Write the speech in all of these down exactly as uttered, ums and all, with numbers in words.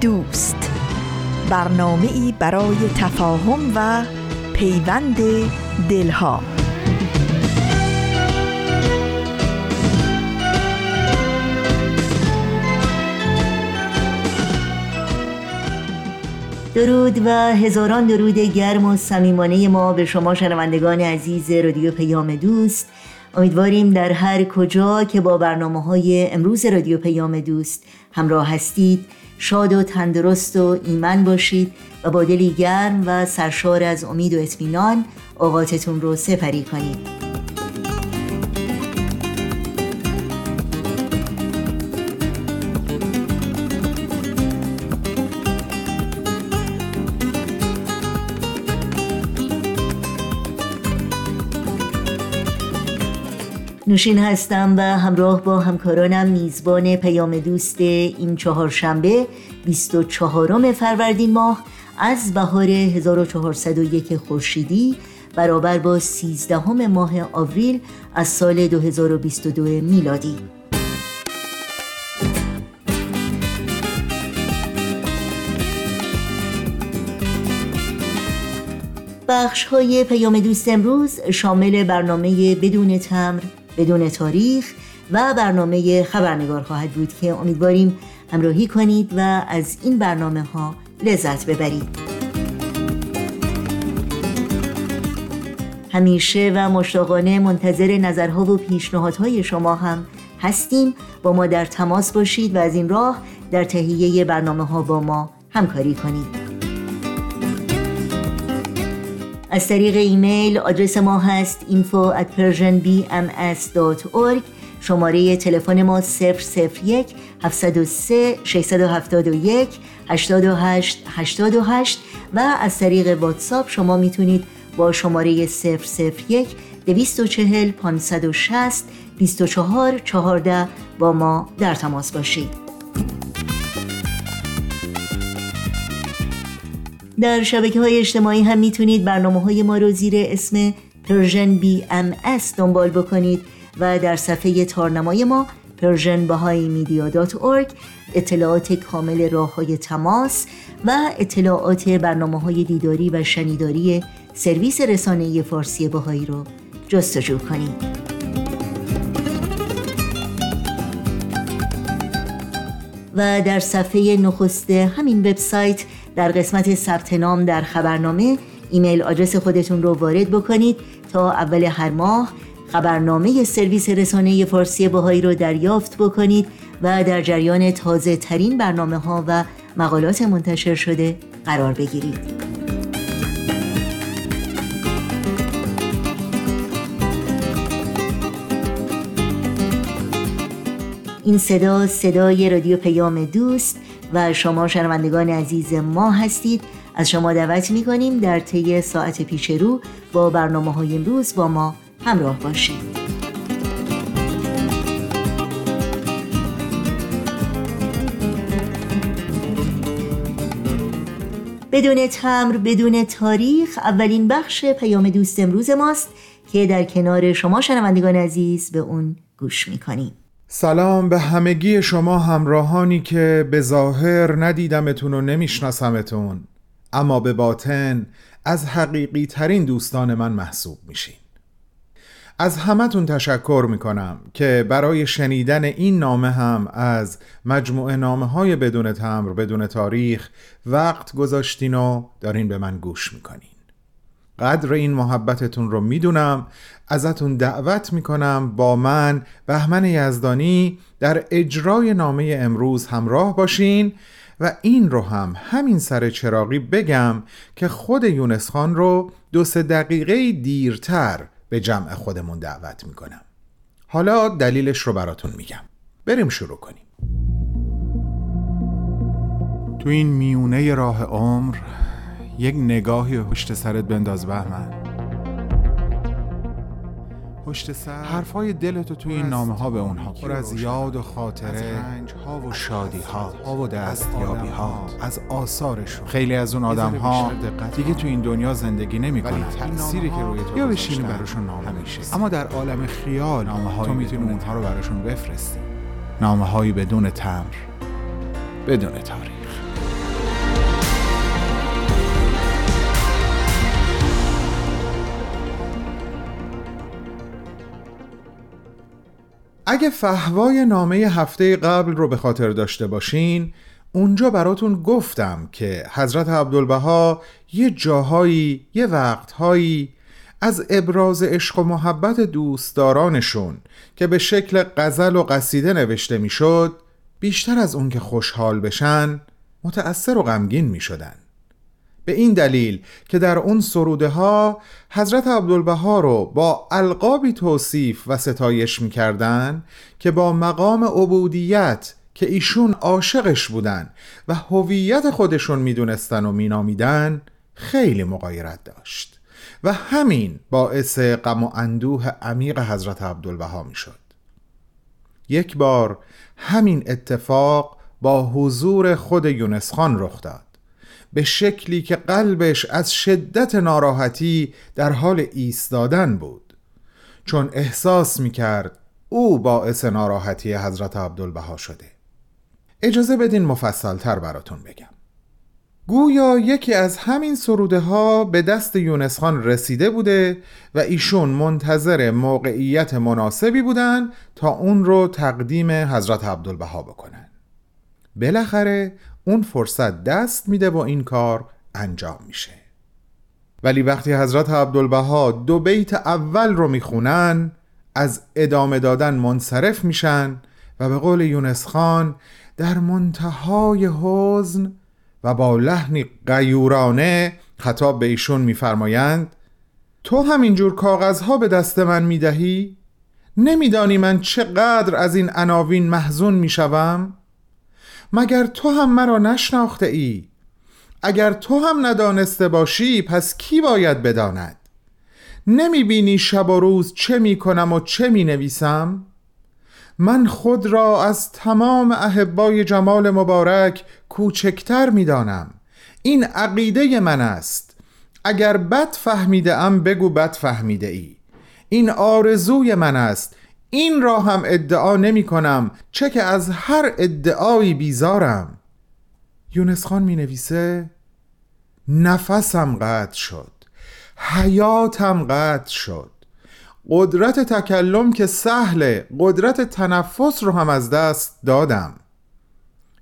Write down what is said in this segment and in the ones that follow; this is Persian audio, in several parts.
دوست، برنامه‌ای برای تفاهم و پیوند دلها. درود و هزاران درود گرم و صمیمانه ما به شما شنوندگان عزیز رادیو پیام دوست. امیدواریم در هر کجا که با برنامه‌های امروز رادیو پیام دوست همراه هستید شاد و تندرست و ایمن باشید و با دلی گرم و سرشار از امید و اطمینان اوقاتتون رو سپری کنید. نوشین هستم و همراه با همکارانم میزبان پیام دوست این چهارشنبه بیست و چهارم فروردین ماه از بهار هزار و چهارصد و یک خورشیدی برابر با سیزدهم ماه آوریل از سال دو هزار و بیست و دو میلادی. بخش‌های پیام دوست امروز شامل برنامه بدون تمر، بدون تاریخ و برنامه خبرنگار خواهد بود که امیدواریم همراهی کنید و از این برنامه ها لذت ببرید. همیشه و مشتاقانه منتظر نظرها و پیشنهادهای شما هم هستیم. با ما در تماس باشید و از این راه در تهیه برنامه ها با ما همکاری کنید. از طریق ایمیل آدرس ما هست info at persianbms dot org. شماره تلفن ما صفر صفر یک هفت صفر سه شش هفت یک هشت هشت هشت هشت و از طریق واتساپ شما میتونید با شماره صفر صفر یک دویست و چهل پانصد و شصت بیست و چهار چهارده با ما در تماس باشید. در شبکه‌های اجتماعی هم میتونید برنامه‌های ما رو زیر اسم پرژن بی ام اس دنبال بکنید و در صفحه تارنمای ما پرژن بهایی مدیا دات اورگ اطلاعات کامل راه‌های تماس و اطلاعات برنامه‌های دیداری و شنیداری سرویس رسانه‌ای فارسی بهایی رو جستجو کنید. و در صفحه نخست همین وبسایت در قسمت ثبت نام در خبرنامه ایمیل آدرس خودتون رو وارد بکنید تا اول هر ماه خبرنامه سرویس رسانه فارسی بهایی رو دریافت بکنید و در جریان تازه ترین برنامه ها و مقالات منتشر شده قرار بگیرید. این صدا صدای رادیو پیام دوست و شما شنوندگان عزیز ما هستید. از شما دعوت می‌کنیم در طی ساعت پیش رو با برنامه‌های امروز با ما همراه باشید. بدون تمر، بدون تاریخ اولین بخش پیام دوست امروز ماست که در کنار شما شنوندگان عزیز به اون گوش می‌کنیم. سلام به همگی شما همراهانی که به ظاهر ندیدمتون و نمیشناسمتون، اما به باطن از حقیقی ترین دوستان من محسوب میشین. از همتون تشکر میکنم که برای شنیدن این نامه هم از مجموعه نامه های بدون تمر، بدون تاریخ وقت گذاشتین و دارین به من گوش میکنین. قدر این محبتتون رو میدونم. ازتون دعوت میکنم با من بهمن یزدانی در اجرای نامه امروز همراه باشین و این رو هم همین سر چراغی بگم که خود یونس خان رو دو سه دقیقه دیرتر به جمع خودمون دعوت میکنم. حالا دلیلش رو براتون میگم. بریم شروع کنیم. تو این میونه راه عمر یک نگاهی پشت سرت بنداز بهمن. پشت سر حرفای دلتو توی این نامه ها به اونها پر از یاد و خاطره، از رنج ها و شادی ها و دستیابی ها، از آثارشون. خیلی از اون آدم ها دیگه تو این دنیا زندگی نمی کنن، تأثیری که روی تو یا بشینی براشون نامه نویسی، اما در عالم خیال تو میتونی اونها رو براشون بفرستی. نامه هایی بدون تمر، بدون تاریخ. اگه فحوای نامه هفته قبل رو به خاطر داشته باشین، اونجا براتون گفتم که حضرت عبدالبها یه جاهایی، یه وقتهایی از ابراز عشق و محبت دوستدارانشون که به شکل غزل و قصیده نوشته میشد، بیشتر از اون که خوشحال بشن، متأثر و غمگین میشدن. به این دلیل که در اون سروده ها حضرت عبدالبها رو با القابی توصیف و ستایش میکردن که با مقام عبودیت که ایشون عاشقش بودن و هویت خودشون میدونستن و مینامیدن خیلی مغایرت داشت و همین باعث غم و اندوه عمیق حضرت عبدالبها میشد. یک بار همین اتفاق با حضور خود یونس خان رخ داد، به شکلی که قلبش از شدت ناراحتی در حال ایستادن بود، چون احساس میکرد او باعث ناراحتی حضرت عبدالبها شده. اجازه بدین مفصلتر براتون بگم. گویا یکی از همین سروده ها به دست یونس خان رسیده بوده و ایشون منتظر موقعیت مناسبی بودن تا اون رو تقدیم حضرت عبدالبها بکنن. بالاخره اون فرصت دست میده و این کار انجام میشه. ولی وقتی حضرت عبدالبها دو بیت اول رو میخونن، از ادامه دادن منصرف میشن و به قول یونس خان در منتهای حزن و با لحنی غیورانه خطاب به ایشون میفرمایند: تو همینجور کاغذها به دست من میدهی؟ نمیدانی من چقدر از این عناوین محزون میشوم؟ مگر تو هم مرا نشناخته ای؟ اگر تو هم ندانسته باشی پس کی باید بداند؟ نمی بینی شب و روز چه می کنم و چه می نویسم؟ من خود را از تمام احبای جمال مبارک کوچکتر می دانم. این عقیده من است. اگر بد فهمیده ام بگو بد فهمیده ای. این آرزوی من است. این را هم ادعا نمی کنم، چه که از هر ادعایی بیزارم. یونس خان می نویسه: نفسم قطع شد، حیاتم قطع شد، قدرت تکلم که سهله، قدرت تنفس رو هم از دست دادم.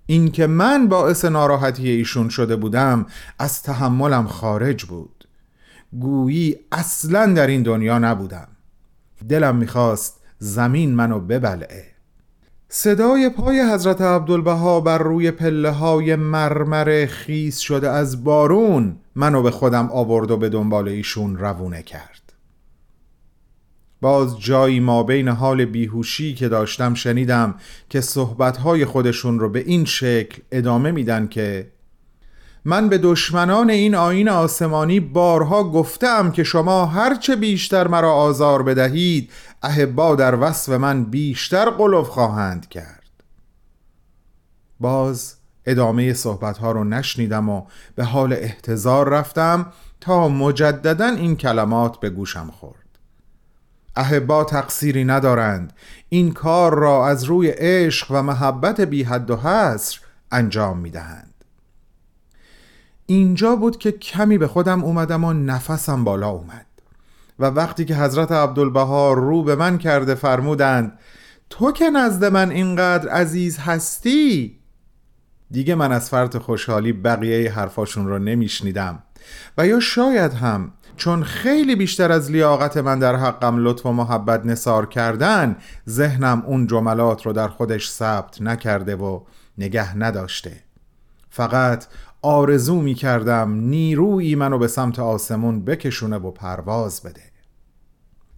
این که من باعث ناراحتی ایشون شده بودم از تحملم خارج بود، گویی اصلاً در این دنیا نبودم. دلم می خواست زمین منو ببلعه. صدای پای حضرت عبدالبها بر روی پله های مرمر خیس شده از بارون منو به خودم آورد و به دنبال ایشون روونه کرد. باز جایی ما بین حال بیهوشی که داشتم شنیدم که صحبتهای خودشون رو به این شکل ادامه میدن که: من به دشمنان این آیین آسمانی بارها گفتم که شما هرچه بیشتر مرا آزار بدهید، احبا در وصف من بیشتر قلوف خواهند کرد. باز ادامه صحبتها رو نشنیدم و به حال احتضار رفتم تا مجددا این کلمات به گوشم خورد: احبا تقصیری ندارند، این کار را از روی عشق و محبت بی حد و حصر انجام میدهند. اینجا بود که کمی به خودم اومدم و نفسم بالا اومد و وقتی که حضرت عبدالبها رو به من کرده فرمودند: تو که نزد من اینقدر عزیز هستی. دیگه من از فرط خوشحالی بقیه حرفاشون رو نمیشنیدم و یا شاید هم چون خیلی بیشتر از لیاقت من در حقم لطف و محبت نثار کردن، ذهنم اون جملات رو در خودش ثبت نکرده و نگه نداشته. فقط آرزو می کردم نیرویی منو به سمت آسمون بکشونه و پرواز بده.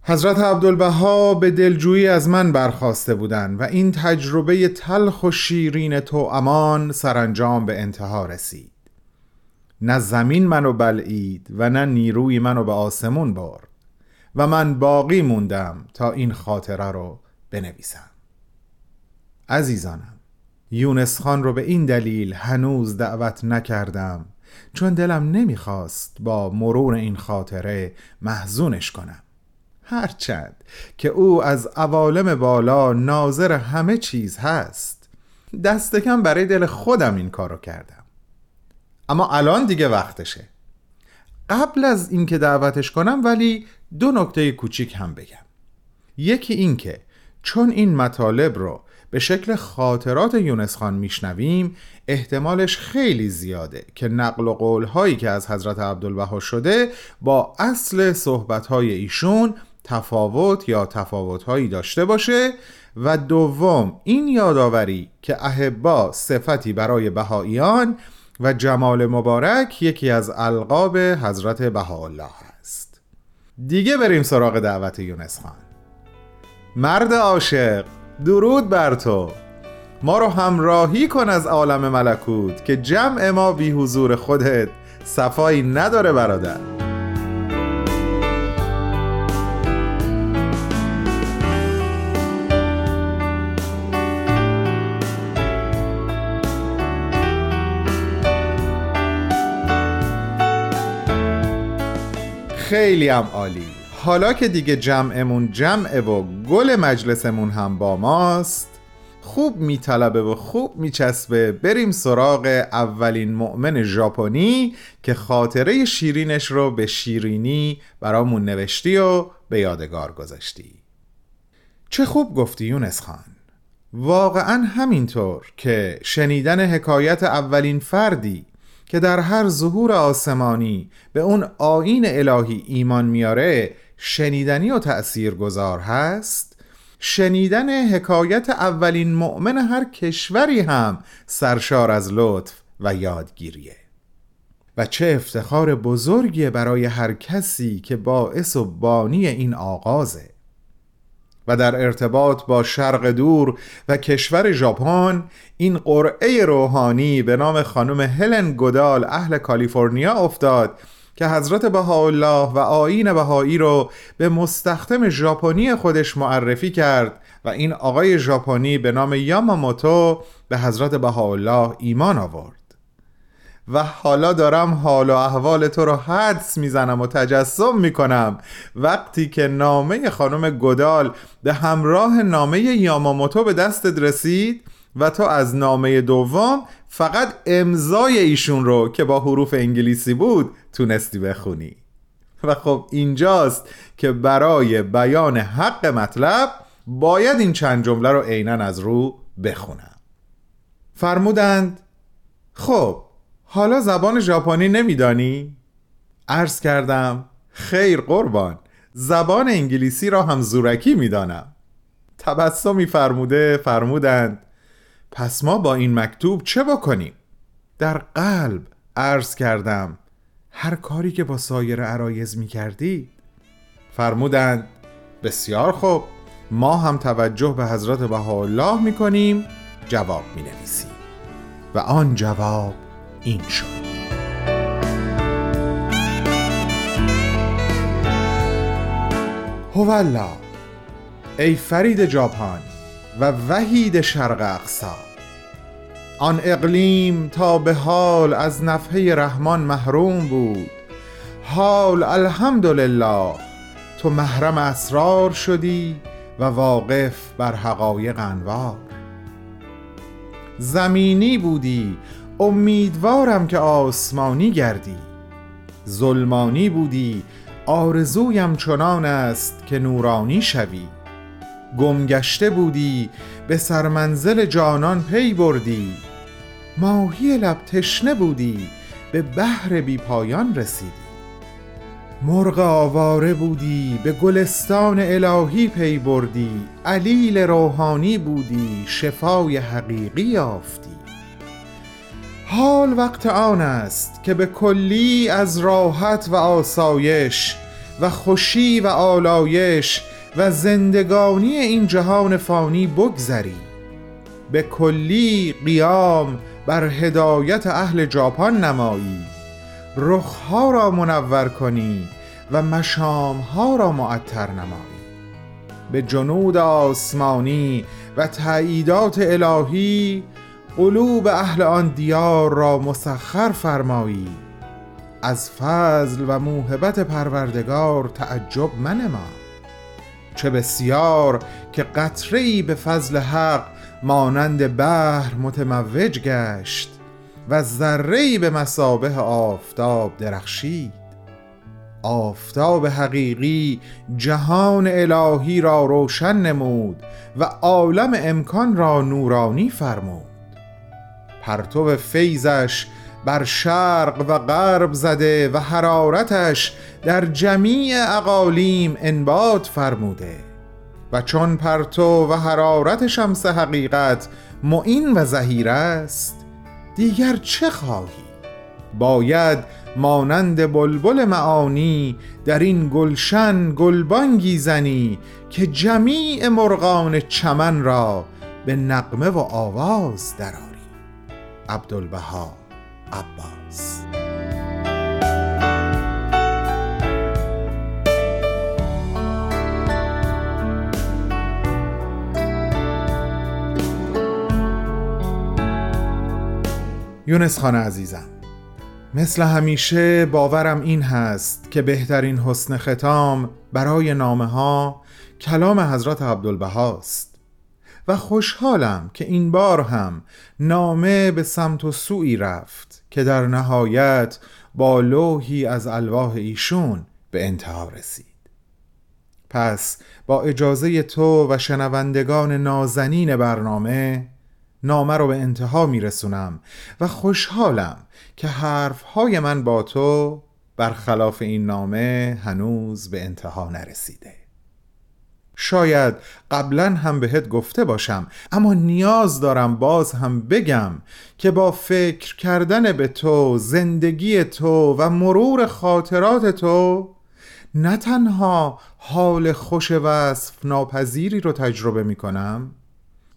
حضرت عبدالبها به دلجویی از من برخواسته بودند و این تجربه تلخ و شیرین توامان سرانجام به انتها رسید. نه زمین منو بلعید و نه نیروی منو به آسمون برد و من باقی موندم تا این خاطره رو بنویسم. عزیزانم، یونس خان رو به این دلیل هنوز دعوت نکردم چون دلم نمیخواست با مرور این خاطره محزونش کنم، هرچند که او از عوالم بالا ناظر همه چیز هست. دست کم برای دل خودم این کارو کردم، اما الان دیگه وقتشه. قبل از اینکه دعوتش کنم ولی دو نکته کوچیک هم بگم. یکی این که چون این مطالب رو به شکل خاطرات یونس خان میشنویم، احتمالش خیلی زیاده که نقل و قول هایی که از حضرت عبدالبها شده با اصل صحبت های ایشون تفاوت یا تفاوت هایی داشته باشه. و دوم، این یادآوری که احبا صفتی برای بهائیان و جمال مبارک یکی از القاب حضرت بهاءالله است. دیگه بریم سراغ دعوت یونس خان. مرد عاشق، درود بر تو. ما رو همراهی کن از عالم ملکوت که جمع ما بی حضور خودت صفایی نداره برادر. خیلی هم عالی. حالا که دیگه جمعمون جمعه و گل مجلسمون هم با ماست، خوب میطلبه و خوب میچسبه بریم سراغ اولین مؤمن ژاپنی که خاطره شیرینش رو به شیرینی برامون نوشتی و به یادگار گذاشتی. چه خوب گفتی یونس خان. واقعا همینطور که شنیدن حکایت اولین فردی که در هر ظهور آسمانی به اون آیین الهی ایمان میاره شنیدنی و تأثیرگذار هست، شنیدن حکایت اولین مؤمن هر کشوری هم سرشار از لطف و یادگیریه. و چه افتخار بزرگی برای هر کسی که باعث و بانی این آغازه. و در ارتباط با شرق دور و کشور ژاپن، این قرعه روحانی به نام خانم هلن گودال اهل کالیفرنیا افتاد که حضرت بهاءالله و آیین بهایی رو به مستخدم ژاپنی خودش معرفی کرد و این آقای ژاپنی به نام یاماموتو به حضرت بهاءالله ایمان آورد. و حالا دارم حال و احوال تو رو حدس میزنم و تجسم میکنم وقتی که نامه خانم گودال به همراه نامه یاماموتو به دستت رسید و تو از نامه دوم فقط امضای ایشون رو که با حروف انگلیسی بود تونستی بخونی. و خب اینجاست که برای بیان حق مطلب باید این چند جمله رو عیناً از رو بخونم. فرمودند خب حالا زبان ژاپنی نمیدانی؟ عرض کردم خیر قربان، زبان انگلیسی را هم زورکی میدانم. تبسمی فرموده فرمودند پس ما با این مکتوب چه بکنیم؟ در قلب عرض کردم هر کاری که با سایر عرایض میکردید. فرمودند بسیار خوب، ما هم توجه به حضرت بهاءالله میکنیم، جواب مینویسیم. و آن جواب این شد. هوالله، ای فرید ژاپن و وحید شرق اقصا، آن اقلیم تا به حال از نفحه رحمان محروم بود، حال الحمدلله تو محرم اسرار شدی و واقف بر حقایق انوار. زمینی بودی امیدوارم که آسمانی گردی، ظلمانی بودی آرزویم چنان است که نورانی شوی، گمگشته بودی به سرمنزل جانان پی بردی، ماهی لب تشنه بودی به بحر بی پایان رسیدی، مرغ آواره بودی به گلستان الهی پی بردی، علیل روحانی بودی شفای حقیقی یافتی. حال وقت آن است که به کلی از راحت و آسایش و خوشی و آلایش و زندگانی این جهان فانی بگذری. به کلی قیام بر هدایت اهل جاپان نمایی، رخها را منور کنی و مشامها را معطر نمایی. به جنود آسمانی و تأییدات الهی قلوب اهل آن دیار را مسخر فرمایی. از فضل و موهبت پروردگار تعجب منما، چه بسیار که قطره‌ای به فضل حق مانند بحر متموج گشت و ذره‌ای به مثابه آفتاب درخشید. آفتاب حقیقی جهان الهی را روشن نمود و عالم امکان را نورانی فرمود. پرتو فیضش بر شرق و غرب زده و حرارتش در جمیع اقالیم انبات فرموده و چون پرتو و حرارت شمس حقیقت معین و ظهیر است، دیگر چه خواهی؟ باید مانند بلبل معانی در این گلشن گلبانگی زنی که جمیع مرغان چمن را به نغمه و آواز درآری. عبدالبها عباس. یونس خان عزیزم، مثل همیشه باورم این هست که بهترین حسن ختام برای نامه ها کلام حضرت عبدالبها است و خوشحالم که این بار هم نامه به سمت و سوی رفت که در نهایت با لوحی از الواح ایشون به انتها رسید. پس با اجازه تو و شنوندگان نازنین برنامه، نامه رو به انتها میرسونم و خوشحالم که حرفهای من با تو برخلاف این نامه هنوز به انتها نرسیده. شاید قبلا هم بهت گفته باشم، اما نیاز دارم باز هم بگم که با فکر کردن به تو، زندگی تو و مرور خاطرات تو نه تنها حال خوش وصف ناپذیری رو تجربه می کنم،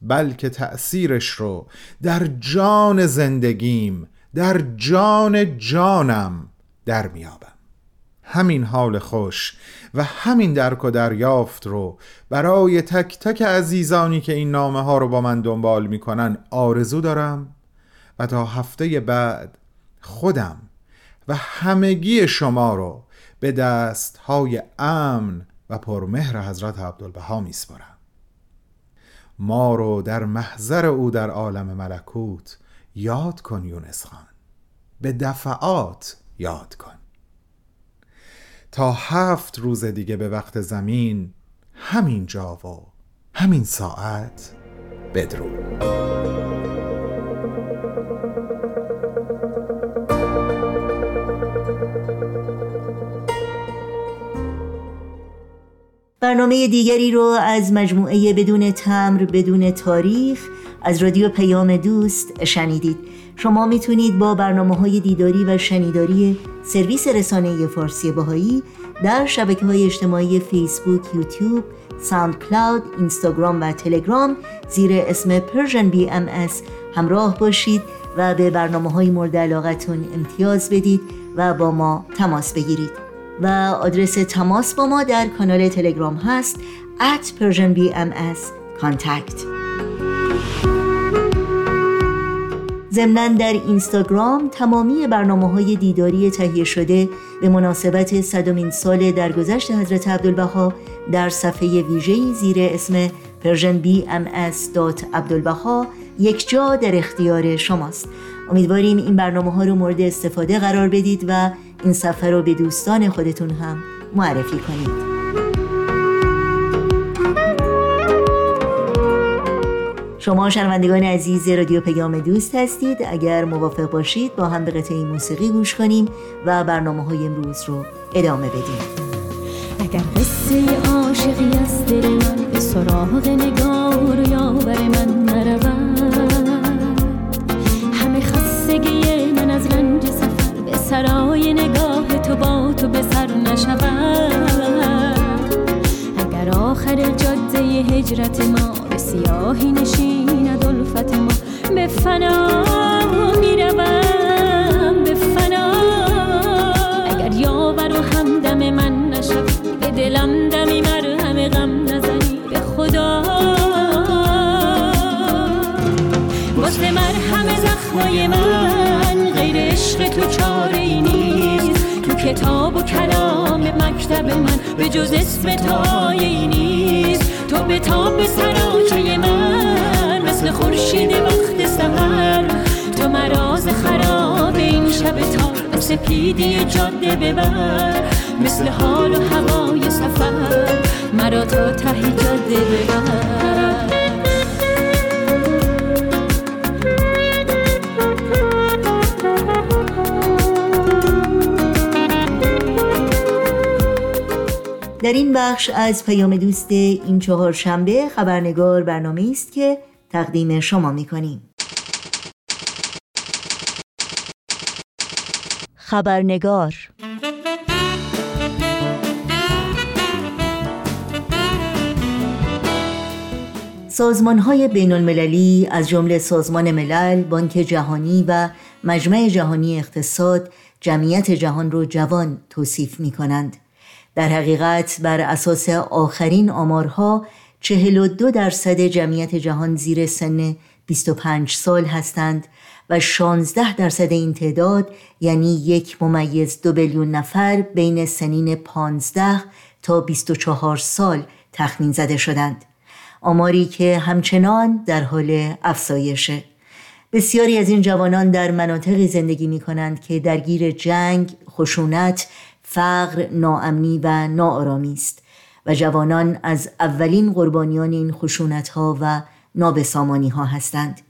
بلکه تأثیرش رو در جان زندگیم، در جان جانم در میابم. همین حال خوش و همین درک و دریافت رو برای تک تک عزیزانی که این نامه ها رو با من دنبال میکنن آرزو دارم و تا هفته بعد خودم و همگی شما رو به دست های امن و پرمهر حضرت عبدالبها میسپارم. ما رو در محضر او در عالم ملکوت یاد کن یونس خان، به دفعات یاد کن. تا هفت روز دیگه به وقت زمین، همین جا و همین ساعت، بدرود. برنامه دیگری رو از مجموعه بدون تمر بدون تاریخ از رادیو پیام دوست شنیدید. شما میتونید با برنامه‌های دیداری و شنیداری سرویس رسانه فارسی بهایی در شبکه‌های اجتماعی فیسبوک، یوتیوب، ساوند کلاود، اینستاگرام و تلگرام زیر اسم Persian بی ام اس همراه باشید و به برنامه‌های مورد علاقتون امتیاز بدید و با ما تماس بگیرید. و آدرس تماس با ما در کانال تلگرام هست at persian b m s contact. ضمناً در اینستاگرام تمامی برنامه‌های دیداری تهیه شده به مناسبت صدمین سال درگذشت حضرت عبدالبها در صفحه ویژه‌ای زیر اسم persian b m s dot abdulbaha یک جا در اختیار شماست. امیدواریم این برنامه‌ها رو مورد استفاده قرار بدید و این سفر رو به دوستان خودتون هم معرفی کنید. شما شنوندگان عزیز رادیو پیام دوست هستید. اگر موافق باشید با هم به قطعه موسیقی گوش کنیم و برنامه‌های امروز رو ادامه بدیم. اگر قصه عاشقی از دل من به سراغ نگار یا بر من نرود، همه خستگی من از رنج سفر به سرای نگاه تو با تو به سر نشود. هجرت ما، به سیاهی نشیند الفت ما. به فنا میروم، به فنا. اگر یاور و همدم من نشوی، به دلم دمی مرهم غم نزنی. به خدا واسه مرهم زخمای من غیر عشق تو چاره ای نیست. تو کتاب و کلام مکتب من به جز اسم تایه ای نیست. تو به تاب سراچه من مثل خورشید وقت سحر، تو مراز خراب این شب تار مثل پیدی جاده ببر، مثل حال و هوای سفر مرا تا ته جاده ببر. در این بخش از پیام دوست این چهارشنبه خبرنگار برنامه است که تقدیم شما می‌کنیم. خبرنگار سازمان‌های بین‌المللی از جمله سازمان ملل، بانک جهانی و مجمع جهانی اقتصاد جمعیت جهان را جوان توصیف می‌کنند. در حقیقت بر اساس آخرین آمارها چهل و دو درصد جمعیت جهان زیر سن بیست و پنج سال هستند و شانزده درصد این تعداد یعنی یک ممیز دو بیلیون نفر بین سنین پانزده تا بیست و چهار سال تخمین زده شدند. آماری که همچنان در حال افزایشه. بسیاری از این جوانان در مناطقی زندگی می کنند که درگیر جنگ، خشونت، فقر، ناامنی و ناآرامی است و جوانان از اولین قربانیان این خشونت‌ها و نابسامانی‌ها هستند.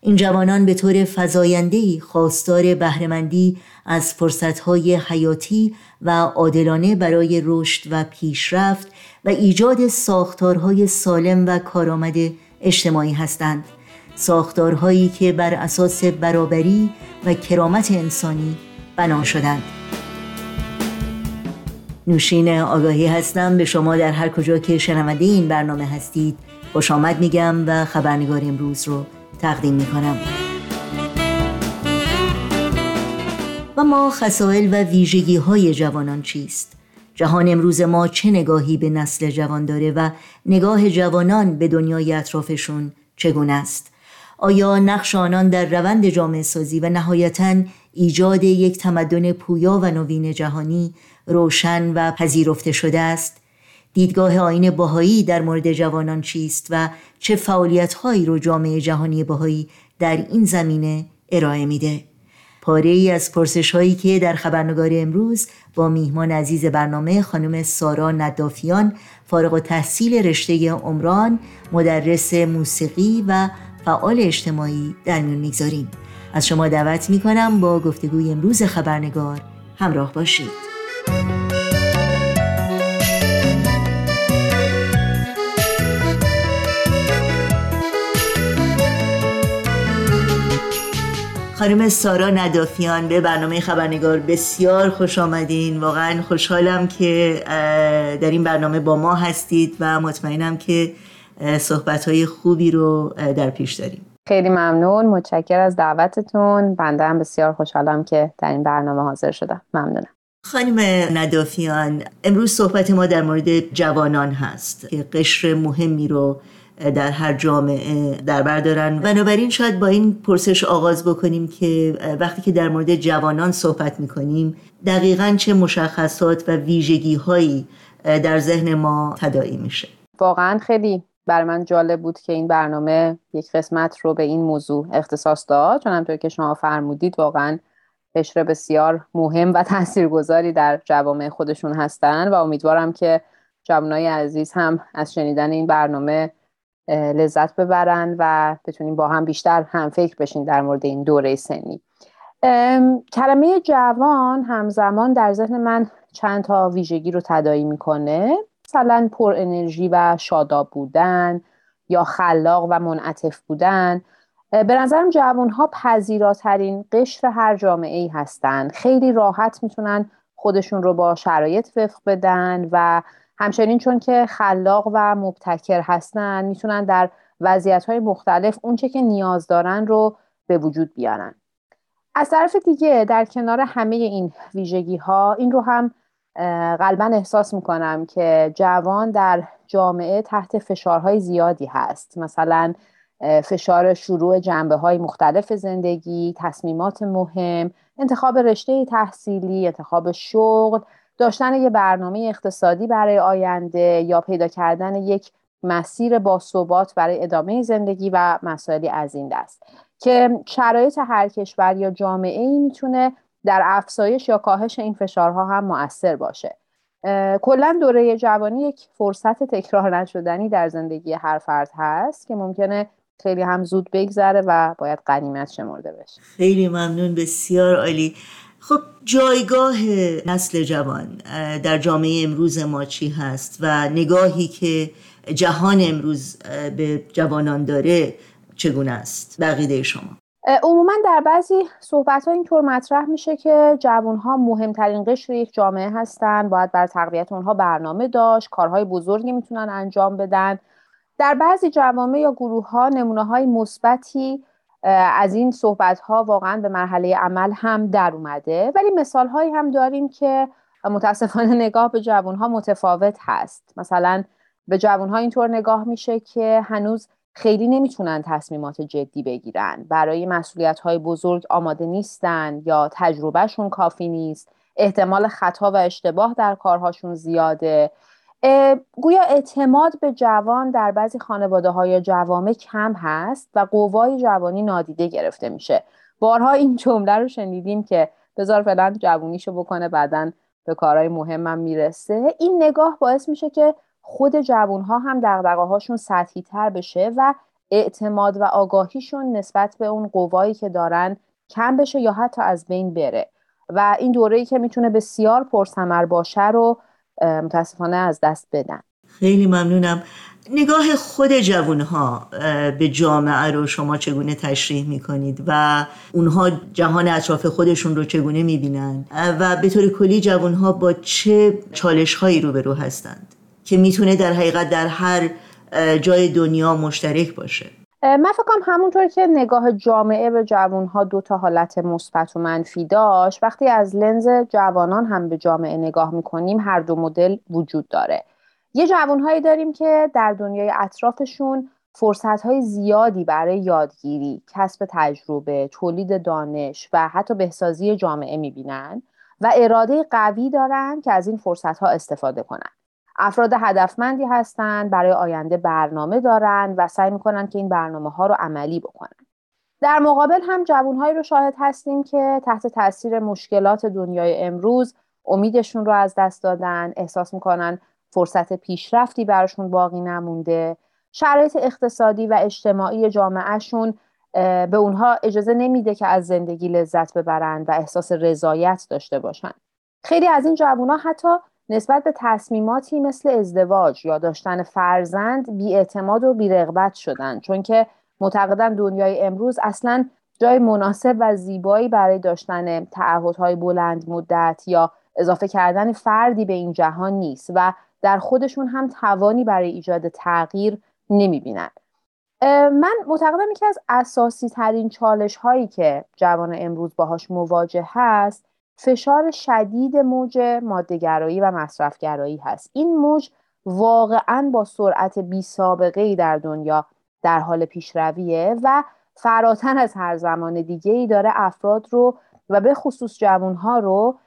این جوانان به طور فزاینده‌ای خواستار بهره‌مندی از فرصت‌های حیاتی و عادلانه برای رشد و پیشرفت و ایجاد ساختارهای سالم و کارآمد اجتماعی هستند، ساختارهایی که بر اساس برابری و کرامت انسانی بنا شدند. نوشین آگاهی هستم. به شما در هر کجا که شنونده این برنامه هستید خوش آمد میگم و خبرنگار امروز رو تقدیم میکنم. و ما خصایل و ویژگی های جوانان چیست؟ جهان امروز ما چه نگاهی به نسل جوان داره و نگاه جوانان به دنیای اطرافشون چگونه است؟ آیا نقش آنان در روند جامعه سازی و نهایتاً ایجاد یک تمدن پویا و نوین جهانی روشن و پذیرفته شده است؟ دیدگاه آیین بهایی در مورد جوانان چیست و چه فعالیت‌هایی رو جامعه جهانی بهایی در این زمینه ارائه میده؟ پاره‌ای از پرسش‌هایی که در خبرنگار امروز با میهمان عزیز برنامه خانم سارا ندافیان، فارغ‌التحصیل رشته عمران، مدرس موسیقی و فعال اجتماعی در میون میگذاریم. از شما دعوت میکنم با گفتگوی امروز خبرنگار همراه باشید. خانم سارا ندافیان، به برنامه خبرنگار بسیار خوش آمدین. واقعا خوشحالم که در این برنامه با ما هستید و مطمئنم که صحبت‌های خوبی رو در پیش داریم. خیلی ممنون، متشکرم از دعوتتون. بنده هم بسیار خوشحالم که در این برنامه حاضر شدم. ممنونم. خانم ندافیان، امروز صحبت ما در مورد جوانان هست که قشر مهمی رو در هر جامعه در بر دارن. بنابراین شاید با این پرسش آغاز بکنیم که وقتی که در مورد جوانان صحبت می‌کنیم دقیقاً چه مشخصات و ویژگی‌هایی در ذهن ما تداعی میشه؟ واقعاً خیلی برای من جالب بود که این برنامه یک قسمت رو به این موضوع اختصاص داد، چون همونطور که شما فرمودید واقعاً قشر بسیار مهم و تاثیرگذاری در جوامع خودشون هستن و امیدوارم که جوانای عزیز هم از شنیدن این برنامه لذت ببرن و بتونیم با هم بیشتر هم فکر بشین در مورد این دوره سنی. کلمه جوان همزمان در ذهن من چند تا ویژگی رو تداعی میکنه، مثلا پر انرژی و شاداب بودن یا خلاق و منعطف بودن. به نظرم جوان‌ها پذیراترین قشر هر جامعه‌ای هستن، خیلی راحت میتونن خودشون رو با شرایط وفق بدن و همچنین چون که خلاق و مبتکر هستن میتونن در وضعیت‌های مختلف اونچه که نیاز دارن رو به وجود بیارن. از طرف دیگه در کنار همه این ویژگی‌ها این رو هم غالبا احساس میکنم که جوان در جامعه تحت فشارهای زیادی هست، مثلا فشار شروع جنبه‌های مختلف زندگی، تصمیمات مهم، انتخاب رشته تحصیلی، انتخاب شغل، داشتن یک برنامه اقتصادی برای آینده یا پیدا کردن یک مسیر باثبات برای ادامه زندگی و مسائلی از این دست که شرایط هر کشور یا جامعه‌ای میتونه در افزایش یا کاهش این فشارها هم مؤثر باشه. کلا دوره جوانی یک فرصت تکرار نشدنی در زندگی هر فرد هست که ممکنه خیلی هم زود بگذره و باید غنیمت شمرده بشه. خیلی ممنون، بسیار عالی. خب جایگاه نسل جوان در جامعه امروز ما چی هست و نگاهی که جهان امروز به جوانان داره چگونه است؟ بقیده شما. عموما در بعضی صحبت‌ها اینطور مطرح میشه که جوان‌ها مهمترین قشر یک جامعه هستن، باید بر تقویت اونها برنامه داشت، کارهای بزرگی میتونن انجام بدن. در بعضی جوامع یا گروه‌ها نمونه‌های مثبتی از این صحبت‌ها واقعا به مرحله عمل هم در اومده، ولی مثال‌هایی هم داریم که متاسفانه نگاه به جوان‌ها متفاوت هست. مثلا به جوان‌ها اینطور نگاه میشه که هنوز خیلی نمیتونن تصمیمات جدی بگیرن، برای مسئولیت‌های بزرگ آماده نیستن یا تجربهشون کافی نیست، احتمال خطا و اشتباه در کارهاشون زیاده. گویا اعتماد به جوان در بعضی خانواده‌ها یا جوامع کم هست و قوای جوانی نادیده گرفته میشه. بارها این جمله رو شنیدیم که بذار فعلا جوونیشو بکنه بعدن به کارهای مهمم میرسه. این نگاه باعث میشه که خود جوان‌ها هم دغدغه‌هاشون سطحی‌تر بشه و اعتماد و آگاهیشون نسبت به اون قوایی که دارن کم بشه یا حتی از بین بره و این دوره‌ای که میتونه بسیار پرثمر باشه رو متاسفانه از دست بدن. خیلی ممنونم. نگاه خود جوان‌ها به جامعه رو شما چگونه تشریح می‌کنید و اونها جهان اطراف خودشون رو چگونه می‌بینن و به طور کلی جوان‌ها با چه چالش‌هایی روبرو هستند که میتونه در حقیقت در هر جای دنیا مشترک باشه؟ من فکر کنم همونطور که نگاه جامعه به جوانها دو تا حالت مثبت و منفی داشت، وقتی از لنز جوانان هم به جامعه نگاه میکنیم هر دو مدل وجود داره. یه جوانهایی داریم که در دنیای اطرافشون فرصتهای زیادی برای یادگیری، کسب تجربه، تولید دانش و حتی بهسازی جامعه میبینن و اراده قوی دارن که از این فرصتها استفاده کنن. افراد هدفمندی هستند، برای آینده برنامه دارند و سعی میکنن که این برنامه ها رو عملی بکنن. در مقابل هم جوانهایی رو شاهد هستیم که تحت تاثیر مشکلات دنیای امروز امیدشون رو از دست دادن، احساس میکنن فرصت پیشرفتی براشون باقی نمونده، شرایط اقتصادی و اجتماعی جامعهشون به اونها اجازه نمیده که از زندگی لذت ببرن و احساس رضایت داشته باشن. خیلی از این جوانها حتی نسبت به تصمیماتی مثل ازدواج یا داشتن فرزند بی‌اعتماد و بی‌رغبت شدن، چون که معتقدن دنیای امروز اصلاً جای مناسب و زیبایی برای داشتن تعهدهای بلند مدت یا اضافه کردن فردی به این جهان نیست و در خودشون هم توانی برای ایجاد تغییر نمی‌بینن. من معتقدم یکی از اساسی ترین چالش هایی که جوان امروز باهاش مواجه هست فشار شدید موج ماده‌گرایی و مصرف‌گرایی هست. این موج واقعاً با سرعت بی‌سابقه‌ای در دنیا در حال پیشرویه و فراتر از هر زمان دیگه‌ای داره افراد رو و به خصوص جوان‌ها رو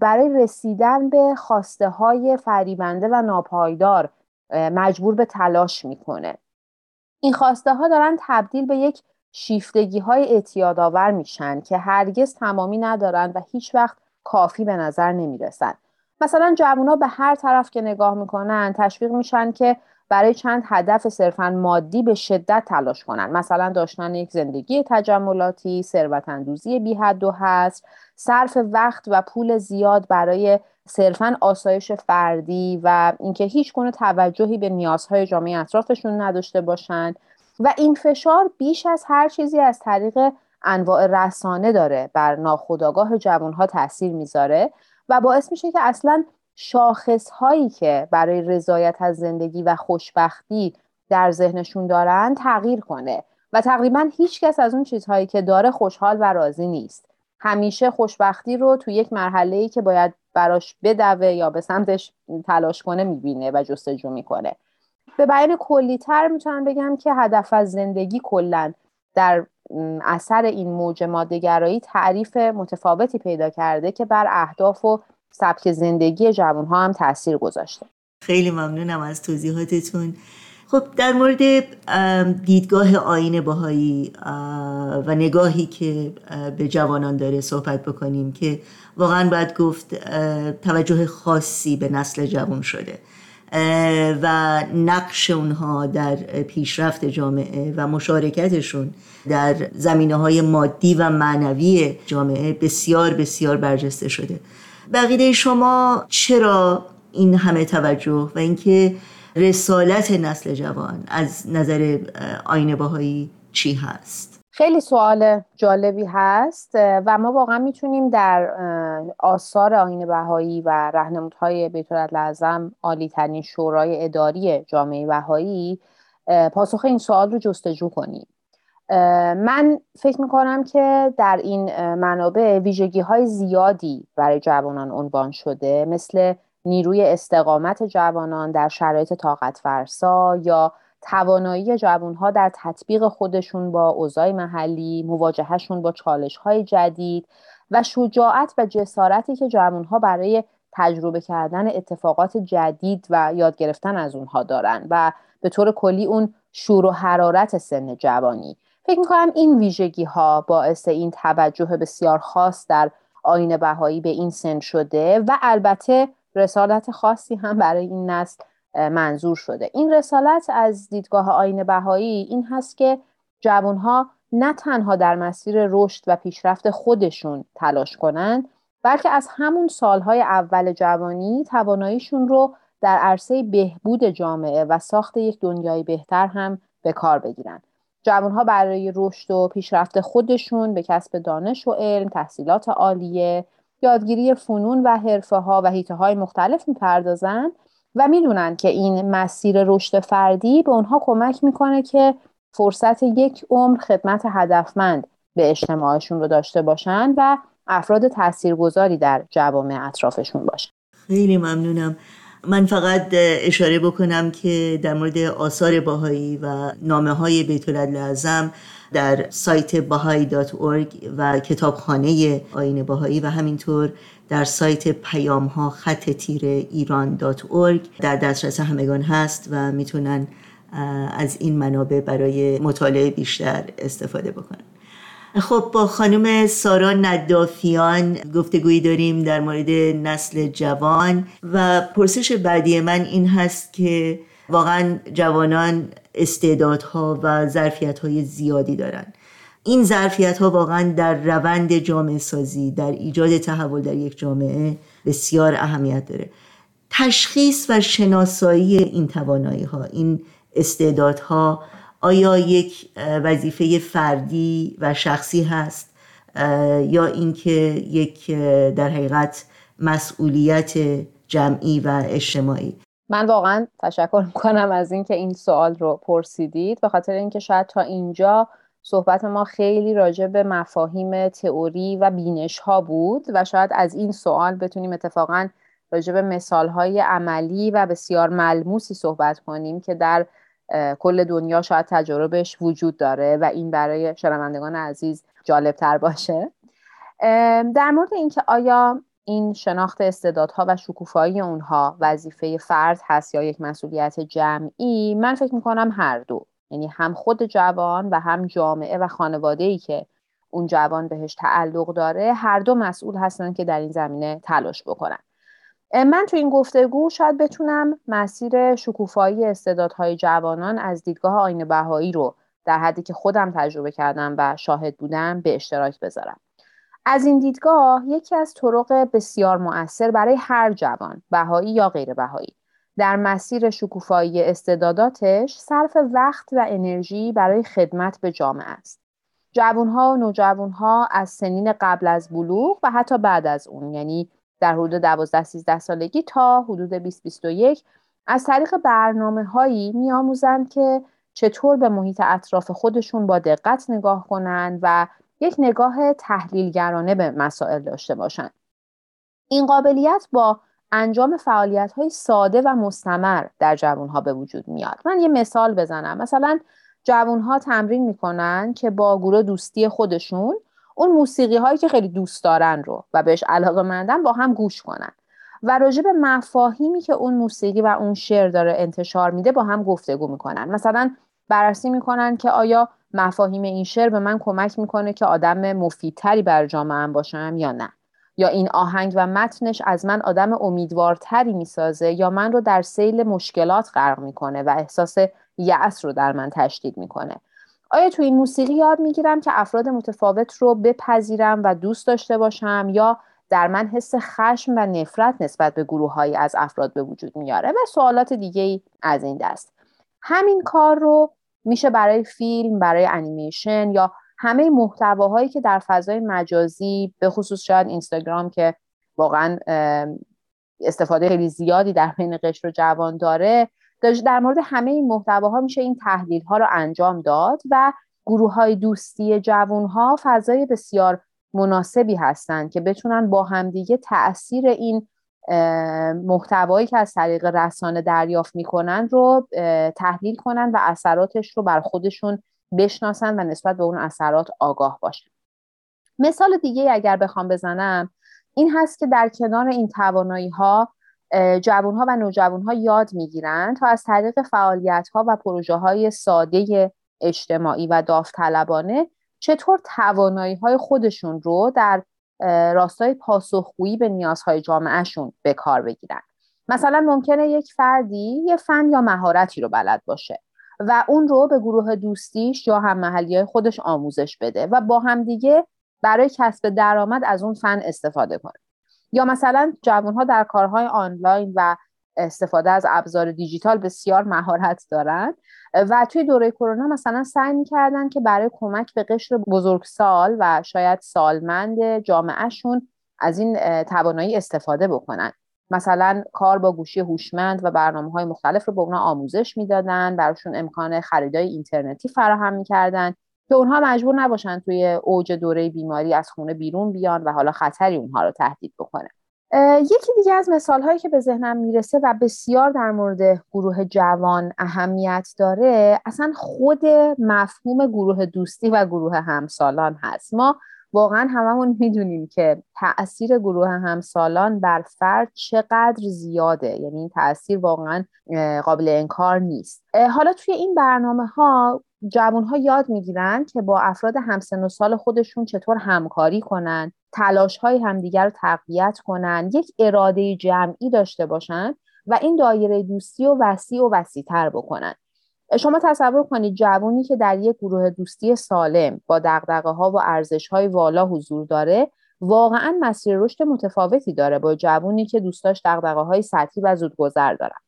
برای رسیدن به خواسته‌های فریبنده و ناپایدار مجبور به تلاش می‌کنه. این خواسته‌ها دارن تبدیل به یک شیفتگی های اعتیادآور میشن که هرگز تمامی ندارن و هیچ وقت کافی به نظر نمیرسن. مثلا جوونا به هر طرف که نگاه میکنن تشویق میشن که برای چند هدف صرفا مادی به شدت تلاش کنن، مثلا داشتن یک زندگی تجملاتی، ثروت اندوزی بی حد و حصر، صرف وقت و پول زیاد برای صرفا آسایش فردی و اینکه هیچ گونه توجهی به نیازهای جامعه اطرافشون نداشته باشن. و این فشار بیش از هر چیزی از طریق انواع رسانه داره بر ناخودآگاه جوان‌ها تأثیر میذاره و باعث میشه که اصلاً شاخصهایی که برای رضایت از زندگی و خوشبختی در ذهنشون دارن تغییر کنه و تقریبا هیچ کس از اون چیزهایی که داره خوشحال و راضی نیست. همیشه خوشبختی رو تو یک مرحله‌ای که باید براش بدوه یا به سمتش تلاش کنه میبینه و جستجو میکنه. به بیان کلی‌تر میتونم بگم که هدف از زندگی کلاً در اثر این موج ماده‌گرایی تعریف متفاوتی پیدا کرده که بر اهداف و سبک زندگی جوان‌ها هم تأثیر گذاشته. خیلی ممنونم از توضیحاتتون. خب در مورد دیدگاه آیین بهایی و نگاهی که به جوانان داره صحبت بکنیم که واقعا باید گفت توجه خاصی به نسل جوان شده و نقش اونها در پیشرفت جامعه و مشارکتشون در زمینه‌های مادی و معنوی جامعه بسیار بسیار برجسته شده. بقیده شما چرا این همه توجه و اینکه رسالت نسل جوان از نظر آیین بهایی چی هست؟ خیلی سوال جالبی هست و ما واقعا میتونیم در آثار آیین بهایی و رهنمودهای بیت‌العدل عالی‌ترین شورای اداری جامعه بهایی پاسخ این سوال رو جستجو کنیم. من فکر میکنم که در این منابع ویژگی‌های زیادی برای جوانان عنوان شده، مثل نیروی استقامت جوانان در شرایط طاقت فرسا یا توانایی جوانها در تطبیق خودشون با اوضاع محلی، مواجههشون با چالش‌های جدید و شجاعت و جسارتی که جوانها برای تجربه کردن اتفاقات جدید و یاد گرفتن از اونها دارن و به طور کلی اون شور و حرارت سن جوانی. فکر می‌کنم این ویژگی‌ها باعث این توجه بسیار خاص در آیین بهایی به این سن شده و البته رسالت خاصی هم برای این نسل منظور شده. این رسالت از دیدگاه آیین بهایی این هست که جوانها نه تنها در مسیر رشد و پیشرفت خودشون تلاش کنند، بلکه از همون سالهای اول جوانی تواناییشون رو در عرصه بهبود جامعه و ساخت یک دنیای بهتر هم به کار بگیرن. جوانها برای رشد و پیشرفت خودشون به کسب دانش و علم، تحصیلات عالیه، یادگیری فنون و حرفه‌ها و حیطه‌های مختلف می‌پردازن و می‌دونن که این مسیر رشد فردی به اونها کمک می‌کنه که فرصت یک عمر خدمت هدفمند به اجتماعشون رو داشته باشن و افراد تاثیرگذاری در جوامع اطرافشون باشن. خیلی ممنونم. من فقط اشاره بکنم که در مورد آثار بهایی و نامه‌های بیت‌العدل در سایت bahai دات org و کتابخانه آیین بهایی و همینطور در سایت پیام‌ها خط تیره ایران دات org در دسترس همگان هست و میتونن از این منابع برای مطالعه بیشتر استفاده بکنن. خب با خانم سارا ندافیان گفتگویی داریم در مورد نسل جوان و پرسش بعدی من این هست که واقعا جوانان استعدادها و ظرفیت‌های زیادی دارند. این ظرفیت‌ها واقعا در روند جامعه سازی، در ایجاد تحول در یک جامعه بسیار اهمیت داره. تشخیص و شناسایی این توانایی‌ها، این استعدادها آیا یک وظیفه فردی و شخصی هست یا اینکه یک در حقیقت مسئولیت جمعی و اجتماعی؟ من واقعا تشکر میکنم از اینکه این سوال رو پرسیدید، به خاطر اینکه شاید تا اینجا صحبت ما خیلی راجع به مفاهیم تئوری و بینش ها بود و شاید از این سوال بتونیم اتفاقا راجع به مثال های عملی و بسیار ملموسی صحبت کنیم که در کل دنیا شاید تجربهش وجود داره و این برای شنوندگان عزیز جالب‌تر باشه. در مورد اینکه آیا این شناخت استعدادها و شکوفایی اونها وظیفه فرد هست یا یک مسئولیت جمعی، من فکر میکنم هر دو، یعنی هم خود جوان و هم جامعه و خانواده‌ای که اون جوان بهش تعلق داره هر دو مسئول هستن که در این زمینه تلاش بکنن. من تو این گفتگو شاید بتونم مسیر شکوفایی استعدادهای جوانان از دیدگاه آیین بهایی رو در حدی که خودم تجربه کردم و شاهد بودم به اشتراک بذارم. از این دیدگاه یکی از طرق بسیار مؤثر برای هر جوان، بهایی یا غیر بهایی، در مسیر شکوفایی استعداداتش صرف وقت و انرژی برای خدمت به جامعه است. جوانها و نوجوانها از سنین قبل از بلوغ و حتی بعد از اون، یعنی در حدود دوازده سیزده سالگی تا حدود بیست بیست و یک از طریق برنامه‌هایی می‌آموزند که چطور به محیط اطراف خودشون با دقت نگاه کنند و یک نگاه تحلیلگرانه به مسائل داشته باشند. این قابلیت با انجام فعالیت‌های ساده و مستمر در جوان‌ها به وجود میاد. من یه مثال بزنم. مثلا جوان‌ها تمرین می‌کنن که با گروه دوستی خودشون اون موسیقی‌هایی که خیلی دوست دارن رو و بهش علاقه‌مندن با هم گوش کنن و راجع به مفاهیمی که اون موسیقی و اون شعر داره انتشار میده با هم گفتگو می‌کنن. مثلا بررسی می‌کنن که آیا مفاهیم این شعر به من کمک می‌کنه که آدم مفیدتری بر جامعه‌ام باشم یا نه، یا این آهنگ و متنش از من آدم امیدوارتری میسازه یا من رو در سیل مشکلات غرق میکنه و احساس یأس رو در من تشدید میکنه. آیا تو این موسیقی یاد میگیرم که افراد متفاوت رو بپذیرم و دوست داشته باشم یا در من حس خشم و نفرت نسبت به گروه‌هایی از افراد به وجود میاره و سوالات دیگه‌ای از این دست. همین کار رو میشه برای فیلم، برای انیمیشن یا همه محتواهایی که در فضای مجازی به خصوص شاید اینستاگرام که واقعا استفاده خیلی زیادی در بین قشر و جوان داره، در مورد همه این محتواها میشه این تحلیل ها رو انجام داد و گروه های دوستی جوان ها فضای بسیار مناسبی هستن که بتونن با همدیگه تأثیر این محتوایی که از طریق رسانه دریافت میکنن رو تحلیل کنن و اثراتش رو بر خودشون بشناسن و نسبت به اون اثرات آگاه باشن. مثال دیگه اگر بخوام بزنم این هست که در کنار این توانایی ها جوان ها و نوجوان ها یاد میگیرن تا از طریق فعالیت ها و پروژه های ساده اجتماعی و داوطلبانه چطور توانایی های خودشون رو در راستای پاسخگویی به نیازهای جامعهشون به کار بگیرن. مثلا ممکنه یک فردی یه فن یا مهارتی رو بلد باشه و اون رو به گروه دوستیش یا هم محلیای خودش آموزش بده و با هم دیگه برای کسب درآمد از اون فن استفاده کنه. یا مثلا جوان‌ها در کارهای آنلاین و استفاده از ابزار دیجیتال بسیار مهارت دارن و توی دوره کرونا مثلا سعی می‌کردن که برای کمک به قشر بزرگسال و شاید سالمند جامعهشون از این توانایی استفاده بکنن. مثلا کار با گوشی هوشمند و برنامه‌های مختلف رو به اونها آموزش میدادن، براشون امکان خریدای اینترنتی فراهم میکردن که اونها مجبور نباشن توی اوج دوره بیماری از خونه بیرون بیان و حالا خطری اونها رو تهدید بکنه. یکی دیگه از مثال‌هایی که به ذهنم میرسه و بسیار در مورد گروه جوان اهمیت داره، اصلا خود مفهوم گروه دوستی و گروه همسالان هست. ما واقعا هممون میدونیم که تأثیر گروه همسالان بر فرد چقدر زیاده، یعنی این تأثیر واقعا قابل انکار نیست. حالا توی این برنامه ها جوان ها یاد میگیرن که با افراد همسن و سال خودشون چطور همکاری کنن، تلاش های همدیگر رو تقویت کنن، یک اراده جمعی داشته باشن و این دایره دوستی رو وسیع و وسیع‌تر بکنن. شما تصور کنید جوانی که در یک گروه دوستی سالم با دغدغه‌ها و ارزش‌های والا حضور داره واقعاً مسیر رشد متفاوتی داره با جوانی که دوستاش دغدغه‌های سطحی و زودگذر دارن.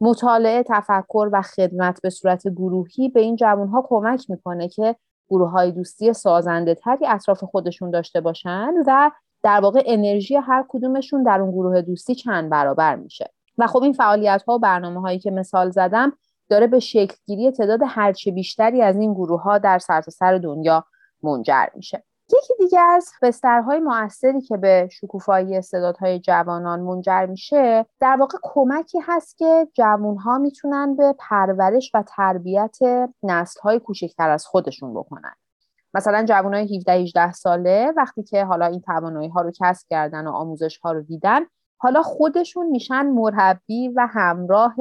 مطالعه، تفکر و خدمت به صورت گروهی به این جوان‌ها کمک می‌کنه که گروه‌های دوستی سازنده‌تری اطراف خودشون داشته باشن و در واقع انرژی هر کدومشون در اون گروه دوستی چند برابر میشه. و خب این فعالیت‌ها و برنامه‌هایی که مثال زدم داره به شکل گیری تعداد هرچه بیشتری از این گروه‌ها در سرتاسر دنیا منجر میشه. یکی دیگه از بسترهای مؤثری که به شکوفایی استعدادهای جوانان منجر میشه، در واقع کمکی هست که جوان‌ها میتونن به پرورش و تربیت نسل‌های کوچکتر از خودشون بکنن. مثلا جوانای هفده هجده ساله وقتی که حالا این توانایی‌ها رو کسب کردن و آموزش‌ها رو دیدن، حالا خودشون میشن مربی و همراه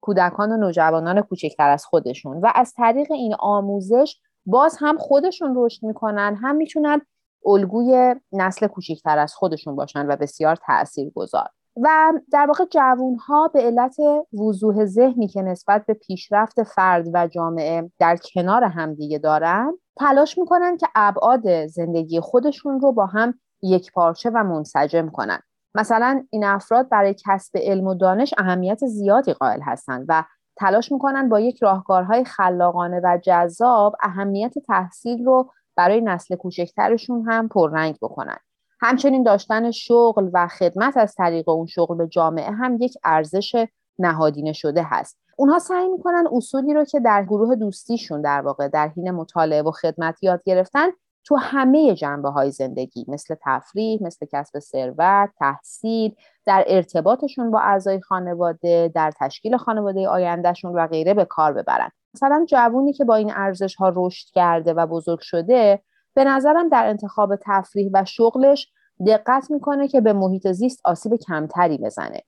کودکان و نوجوانان کوچکتر از خودشون و از طریق این آموزش باز هم خودشون رشد میکنن، هم میتونن الگوی نسل کوچکتر از خودشون باشن و بسیار تاثیرگذار. و در واقع جوانها به علت وضوح ذهنی که نسبت به پیشرفت فرد و جامعه در کنار هم دیگه دارن، تلاش میکنن که ابعاد زندگی خودشون رو با هم یکپارچه و منسجم کنن. مثلا این افراد برای کسب علم و دانش اهمیت زیادی قائل هستند و تلاش میکنن با یک راهکارهای خلاقانه و جذاب اهمیت تحصیل رو برای نسل کوچکترشون هم پررنگ بکنن. همچنین داشتن شغل و خدمت از طریق اون شغل به جامعه هم یک ارزش نهادینه شده هست. اونها سعی میکنن اصولی رو که در گروه دوستیشون در واقع در حین مطالعه و خدمت یاد گرفتن تو همه جنبه‌های زندگی، مثل تفریح، مثل کسب ثروت، تحصیل، در ارتباطشون با اعضای خانواده، در تشکیل خانواده آیندهشون و غیره به کار ببرن. مثلا جوونی که با این ارزش‌ها رشد کرده و بزرگ شده، به نظرم در انتخاب تفریح و شغلش دقت میکنه که به محیط زیست آسیب کمتری بزنه.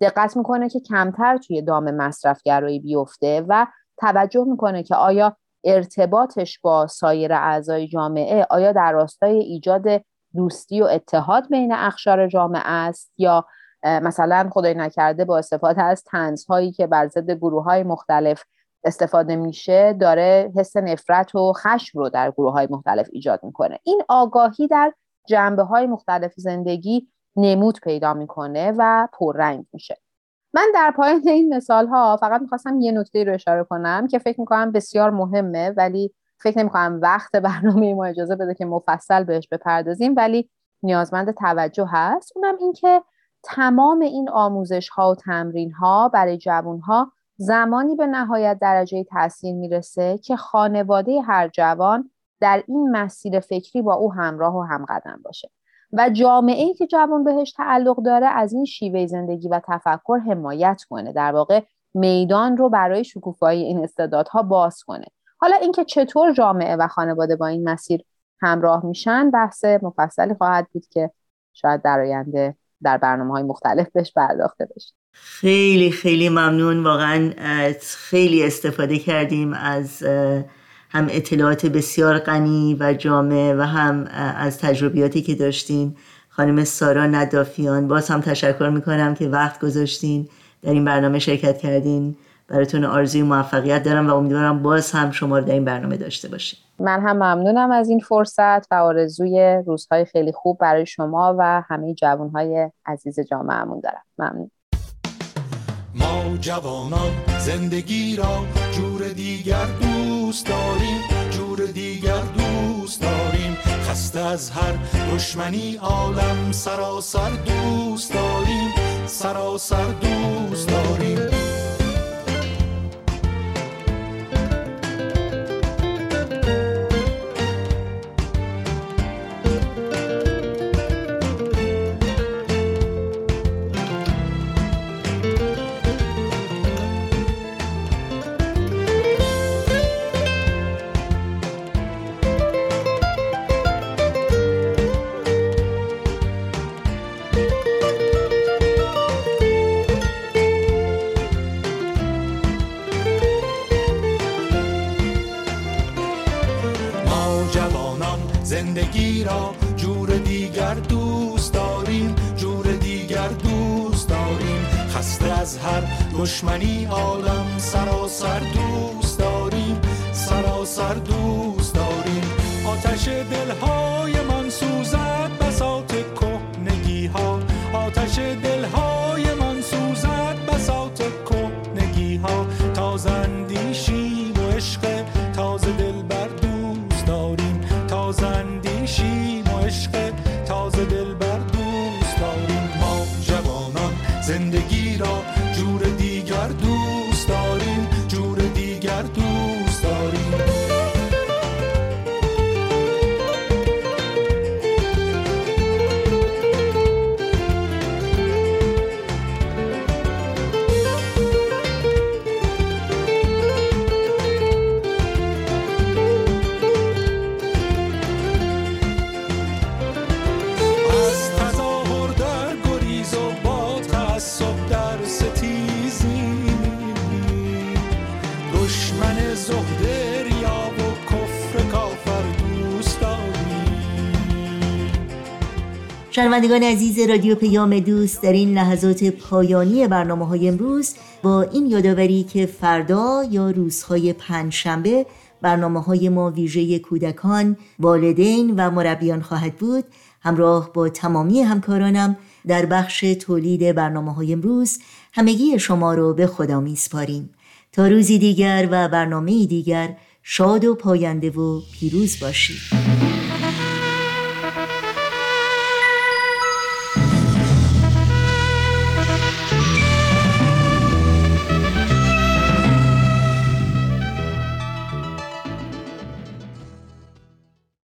دقت میکنه که کمتر توی دام مصرف‌گرایی بیفته و توجه میکنه که آیا ارتباطش با سایر اعضای جامعه آیا در راستای ایجاد دوستی و اتحاد بین اقشار جامعه است یا مثلا خدای نکرده با استفاده از طنزهایی که بر ضد گروه‌های مختلف استفاده میشه داره حس نفرت و خشم رو در گروه‌های مختلف ایجاد میکنه. این آگاهی در جنبه‌های مختلف زندگی نمود پیدا میکنه و پررنگ میشه. من در پایان این مثال ها فقط میخواستم یه نکته رو اشاره کنم که فکر میکنم بسیار مهمه، ولی فکر نمیکنم وقت برنامه ما اجازه بده که مفصل بهش بپردازیم، ولی نیازمند توجه هست. اونم این که تمام این آموزش ها و تمرین ها برای جوان ها زمانی به نهایت درجه تحصیل میرسه که خانواده هر جوان در این مسیر فکری با او همراه و همقدم باشه و جامعه‌ای که جوان بهش تعلق داره از این شیوه زندگی و تفکر حمایت کنه، در واقع میدان رو برای شکوفایی این استعدادها باز کنه. حالا اینکه چطور جامعه و خانواده با این مسیر همراه میشن بحث مفصلی خواهد بود که شاید در آینده در برنامه‌های مختلف بهش پرداخته بشه. خیلی خیلی ممنون، واقعا خیلی استفاده کردیم از هم اطلاعات بسیار غنی و جامع و هم از تجربیاتی که داشتین. خانم سارا ندافیان، باز هم تشکر میکنم که وقت گذاشتین در این برنامه شرکت کردین. براتون آرزوی موفقیت دارم و امیدوارم باز هم شما رو در این برنامه داشته باشین. من هم ممنونم از این فرصت و آرزوی روزهای خیلی خوب برای شما و همه جوانهای عزیز جامعه‌مون دارم. ممنون. ما جوانان زندگی را جور دیگر دوست داریم، جور دیگر دوست داریم، خسته از هر دشمنی عالم سراسر دوست داریم، سراسر دوست داریم. دشمنی عالم سراسر دوست داریم، سراسر دوست داریم. آتش دلهای من سوزد بساط کهنگی ها، آتش دلهای من سوزد بساط کهنگی ها، تازه اندیشی و عشق تازه دلبر دوست داریم، تازه اندیشی و عشق تازه دلبر دوست داریم. ما جوانان زندگی را جور دیگر دوست داریم، جور دیگر دوست داریم. از تظاهر در گریز و با تعصب در ستیزی، دشمن زهد ریا و کفر کافر دوست داریم. شنوندگان عزیز رادیو پیام دوست، در این لحظات پایانی برنامه های امروز با این یادآوری که فردا یا روزهای پنجشنبه برنامه های ما ویژه کودکان، والدین و مربیان خواهد بود. همراه با تمامی همکارانم در بخش تولید برنامه‌های امروز همگی شما رو به خدا می‌سپاریم. تا روزی دیگر و برنامه‌ای دیگر شاد و پاینده و پیروز باشید.